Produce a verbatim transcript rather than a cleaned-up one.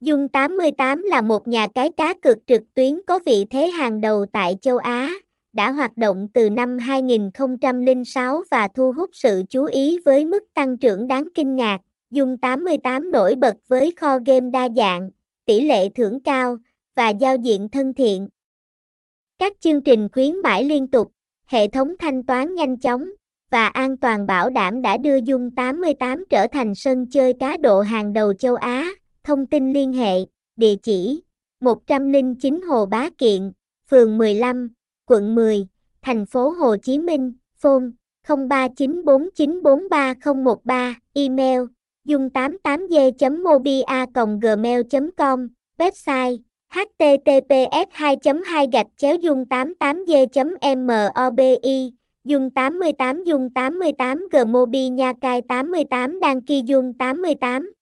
jun tám mươi tám là một nhà cái cá cược trực tuyến có vị thế hàng đầu tại châu Á, đã hoạt động từ năm hai nghìn không trăm lẻ sáu và thu hút sự chú ý với mức tăng trưởng đáng kinh ngạc. jun tám mươi tám nổi bật với kho game đa dạng, tỷ lệ thưởng cao và giao diện thân thiện. Các chương trình khuyến mãi liên tục, hệ thống thanh toán nhanh chóng và an toàn bảo đảm đã đưa jun tám mươi tám trở thành sân chơi cá độ hàng đầu châu Á. Thông tin liên hệ, địa chỉ một không chín Hồ Bá Kiện, phường mười lăm, quận mười, thành phố Hồ Chí Minh, phone không ba chín bốn chín bốn ba không một ba, email jun tám mươi tám g mobi a còng gmail chấm com, website h t t p s hai chấm hai gạch chéo jun tám mươi tám g mobi. jun tám mươi tám jun tám mươi tám gmobi nhà cái tám mươi tám đăng ký jun tám mươi tám.